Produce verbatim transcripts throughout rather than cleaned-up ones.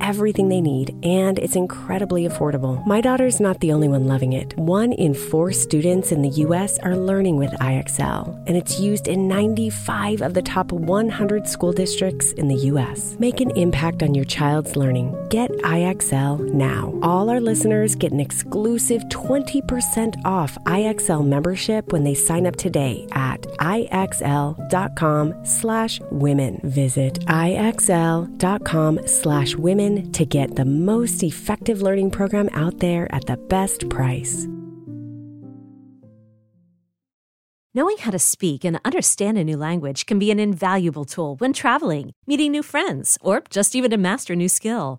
everything they need, and it's incredibly affordable. My daughter's not the only one loving it. One in four students in the U S are learning with I X L, and it's used in ninety-five of the top one hundred school districts in the U S. Make an impact on your child's learning. Get I X L now. All our listeners get an exclusive twenty percent off I X L membership when they sign up today at IXL.com slash women. Visit IXL.com slash women to get the most effective learning program out there at the best price. Knowing how to speak and understand a new language can be an invaluable tool when traveling, meeting new friends, or just even to master a new skill.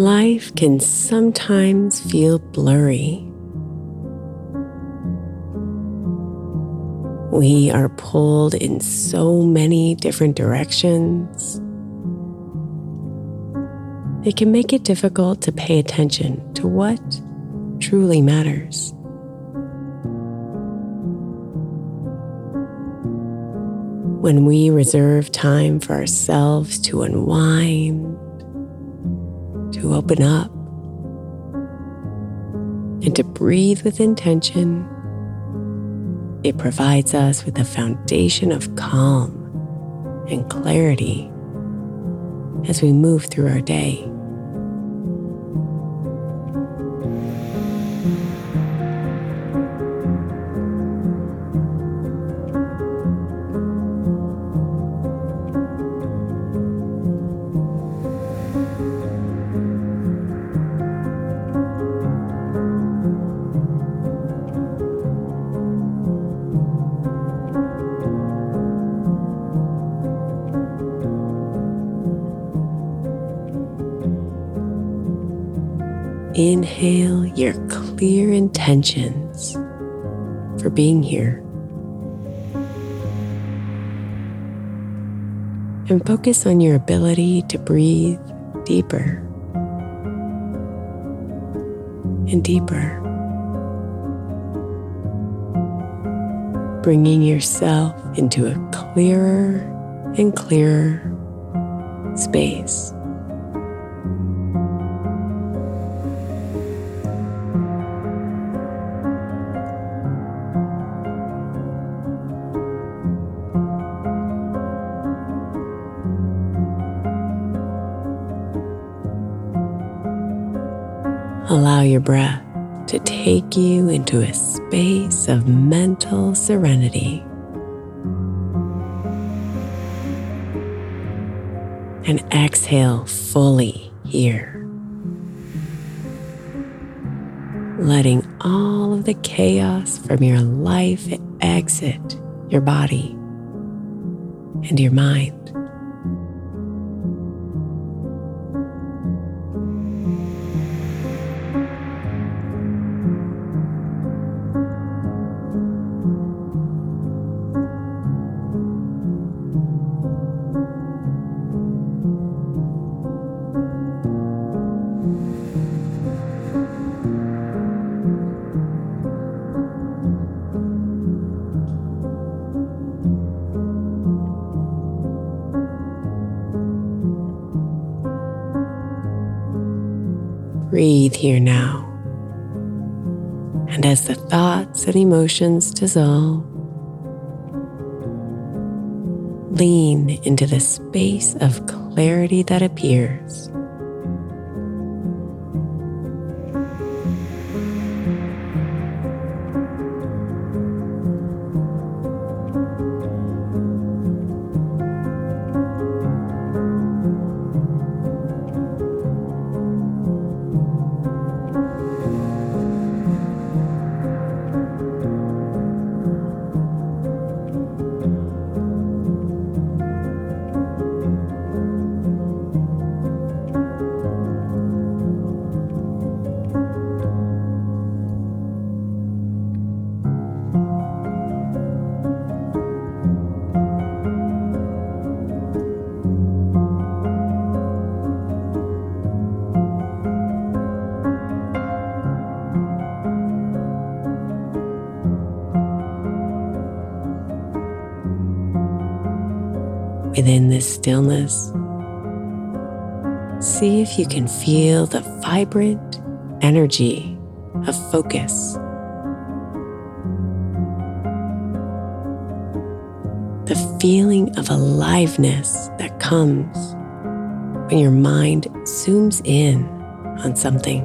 Life can sometimes feel blurry. We are pulled in so many different directions. It can make it difficult to pay attention to what truly matters. When we reserve time for ourselves to unwind, to open up and to breathe with intention, It provides us with a foundation of calm and clarity as we move through our day. Inhale your clear intentions for being here, and focus on your ability to breathe deeper and deeper, bringing yourself into a clearer and clearer space. Allow your breath to take you into a space of mental serenity. And exhale fully here, letting all of the chaos from your life exit your body and your mind. Breathe here now, and as the thoughts and emotions dissolve, lean into the space of clarity that appears. Within this stillness, see if you can feel the vibrant energy of focus, the feeling of aliveness that comes when your mind zooms in on something.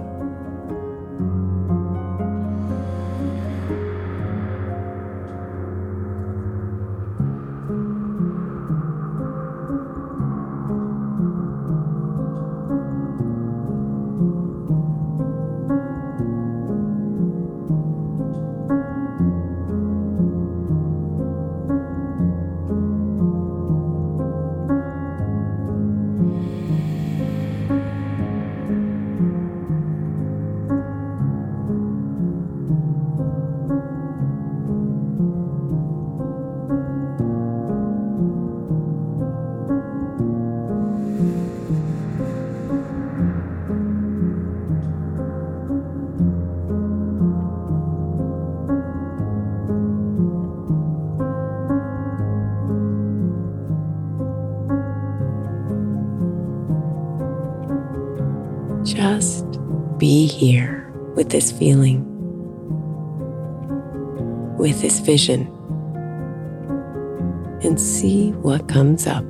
Just be here with this feeling. with this vision and see what comes up.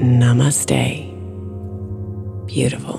Namaste. Beautiful.